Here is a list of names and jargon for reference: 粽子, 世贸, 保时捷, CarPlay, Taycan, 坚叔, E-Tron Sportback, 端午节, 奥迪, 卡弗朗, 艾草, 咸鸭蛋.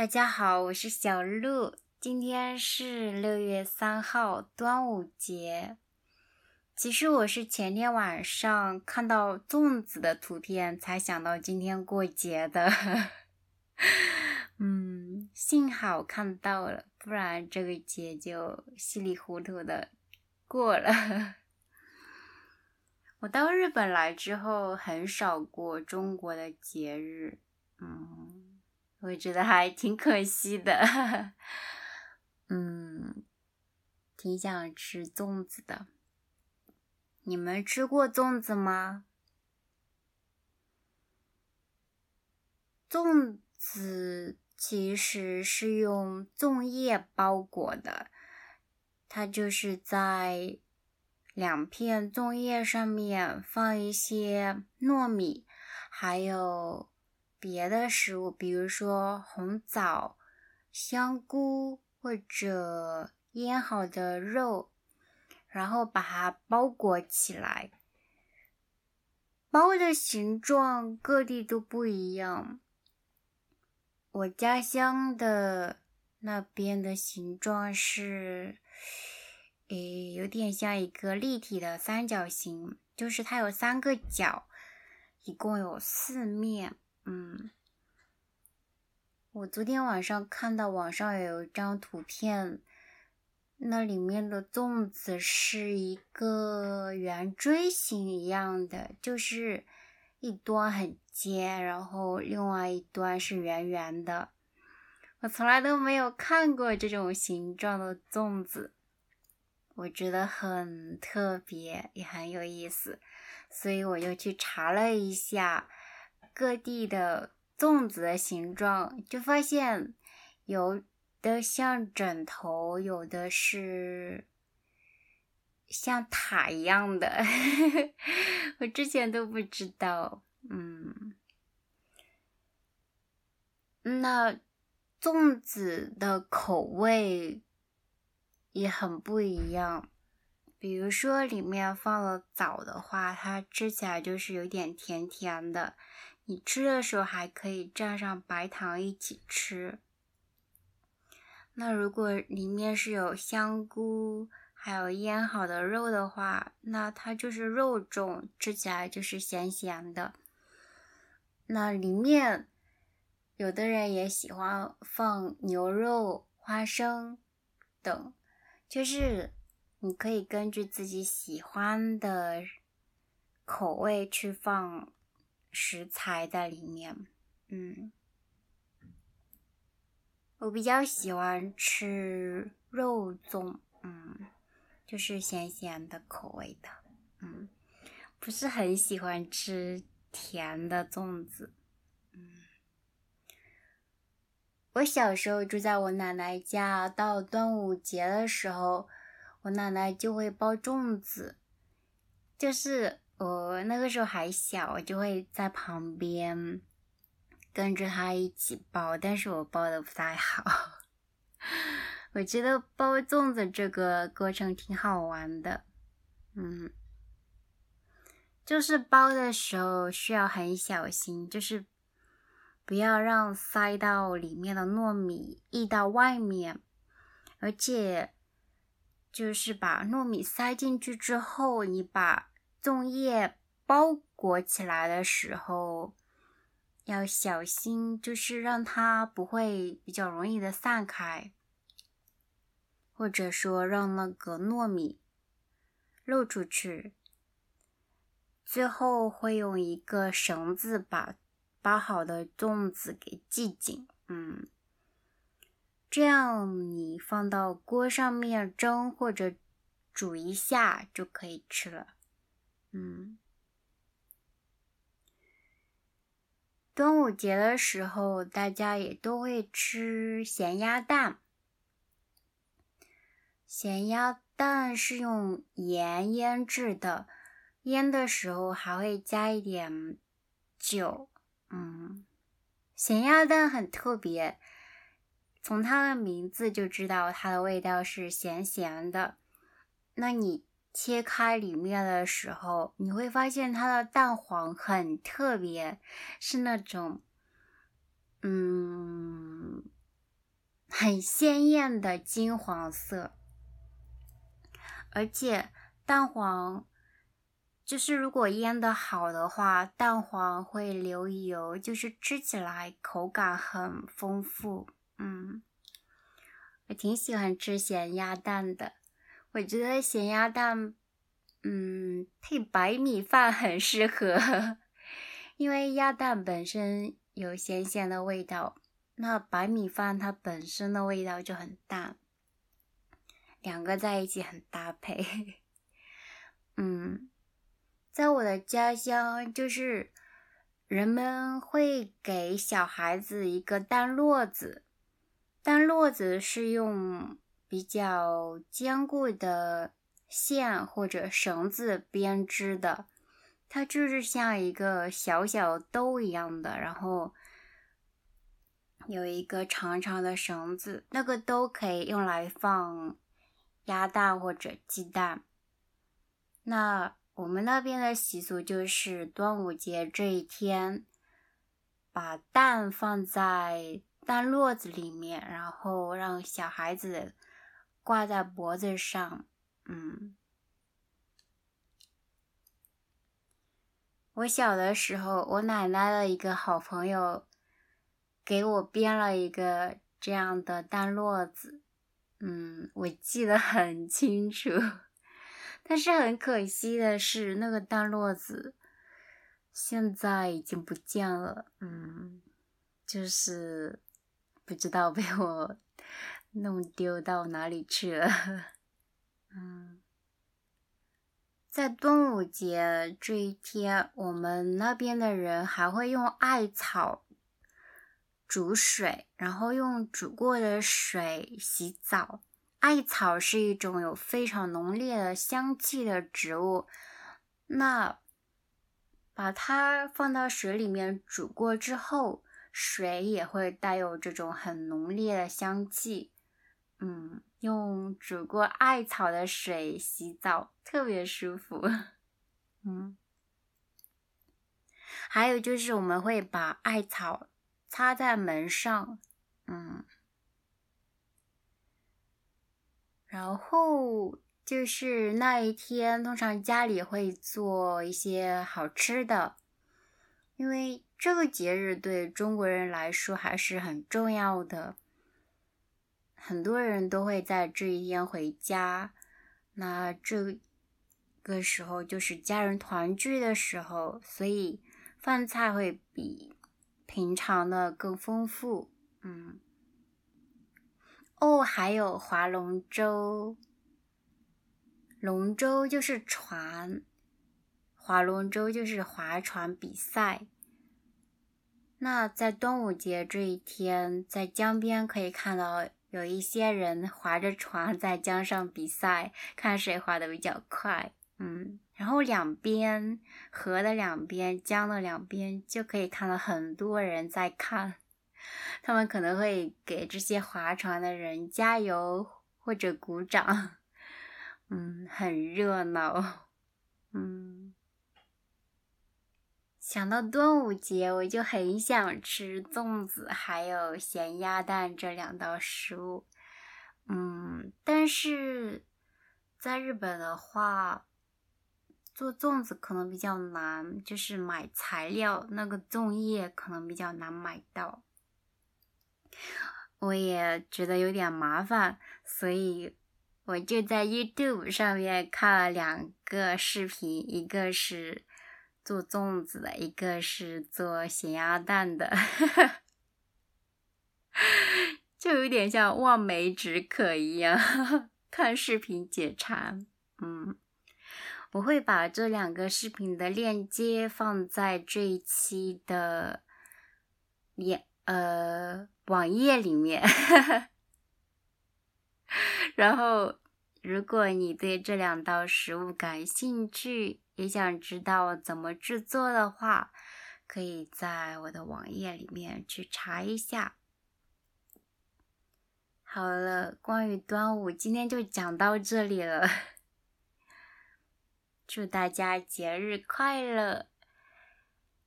大家好，我是小鹿。今天是6月3号，端午节。其实我是前天晚上看到粽子的图片才想到今天过节的。幸好看到了，不然这个节就稀里糊涂的过了。我到日本来之后很少过中国的节日，我觉得还挺可惜的。挺想吃粽子的。你们吃过粽子吗？粽子其实是用粽叶包裹的，它就是在两片粽叶上面放一些糯米，还有别的食物，比如说红枣、香菇或者腌好的肉，然后把它包裹起来。包的形状各地都不一样，我家乡的那边的形状是有点像一个立体的三角形，就是它有3个角，一共有4面。我昨天晚上看到网上有一张图片，那里面的粽子是一个圆锥形一样的，就是一端很尖，然后另外一端是圆圆的。我从来都没有看过这种形状的粽子，我觉得很特别，也很有意思，所以我又去查了一下各地的粽子的形状，就发现有的像枕头，有的是像塔一样的。我之前都不知道。那粽子的口味也很不一样，比如说里面放了枣的话，它吃起来就是有点甜甜的，你吃的时候还可以蘸上白糖一起吃。那如果里面是有香菇还有腌好的肉的话，那它就是肉粽，吃起来就是咸咸的。那里面有的人也喜欢放牛肉、花生等，就是你可以根据自己喜欢的口味去放食材在里面。我比较喜欢吃肉粽，就是咸咸的口味的，不是很喜欢吃甜的粽子。我小时候住在我奶奶家，到端午节的时候，我奶奶就会包粽子，就是我那个时候还小，我就会在旁边跟着她一起包，但是我包的不太好。我觉得包粽子这个过程挺好玩的，就是包的时候需要很小心，就是不要让塞到里面的糯米溢到外面，而且就是把糯米塞进去之后，你把粽叶包裹起来的时候要小心，就是让它不会比较容易的散开，或者说让那个糯米漏出去。最后会用一个绳子把包好的粽子给系紧，这样你放到锅上面蒸或者煮一下就可以吃了。端午节的时候，大家也都会吃咸鸭蛋。咸鸭蛋是用盐腌制的，腌的时候还会加一点酒。咸鸭蛋很特别，从它的名字就知道它的味道是咸咸的。那你切开里面的时候，你会发现它的蛋黄很特别，是那种很鲜艳的金黄色，而且蛋黄就是如果腌的好的话，蛋黄会流油，就是吃起来口感很丰富。我挺喜欢吃咸鸭蛋的，我觉得咸鸭蛋配白米饭很适合，因为鸭蛋本身有咸咸的味道，那白米饭它本身的味道就很淡，两个在一起很搭配。在我的家乡，就是人们会给小孩子一个蛋络子，蛋络子是用比较坚固的线或者绳子编织的，它就是像一个小小兜一样的，然后有一个长长的绳子，那个兜可以用来放鸭蛋或者鸡蛋。那我们那边的习俗就是端午节这一天，把蛋放在蛋络子里面，然后让小孩子挂在脖子上。我小的时候，我奶奶的一个好朋友给我编了一个这样的蛋络子，我记得很清楚。但是很可惜的是，那个蛋络子现在已经不见了，就是不知道被我弄丢到哪里去了。在端午节这一天，我们那边的人还会用艾草煮水，然后用煮过的水洗澡。艾草是一种有非常浓烈的香气的植物，那把它放到水里面煮过之后，水也会带有这种很浓烈的香气。用煮过艾草的水洗澡特别舒服。还有就是我们会把艾草擦在门上，然后就是那一天通常家里会做一些好吃的，因为这个节日对中国人来说还是很重要的，很多人都会在这一天回家，那这个时候就是家人团聚的时候，所以饭菜会比平常的更丰富。还有划龙舟，龙舟就是船，划龙舟就是划船比赛。那在端午节这一天，在江边可以看到有一些人划着船在江上比赛，看谁划得比较快。然后两边，河的两边，江的两边，就可以看到很多人在看。他们可能会给这些划船的人加油或者鼓掌，很热闹。想到端午节，我就很想吃粽子还有咸鸭蛋这两道食物。但是在日本的话，做粽子可能比较难，就是买材料，那个粽叶可能比较难买到，我也觉得有点麻烦，所以我就在 YouTube 上面看了两个视频，一个是做粽子的，一个是做咸鸭蛋的，就有点像望梅止渴一样，看视频解馋。我会把这两个视频的链接放在这一期的网页里面。然后如果你对这两道食物感兴趣，也想知道怎么制作的话，可以在我的网页里面去查一下。好了，关于端午今天就讲到这里了，祝大家节日快乐。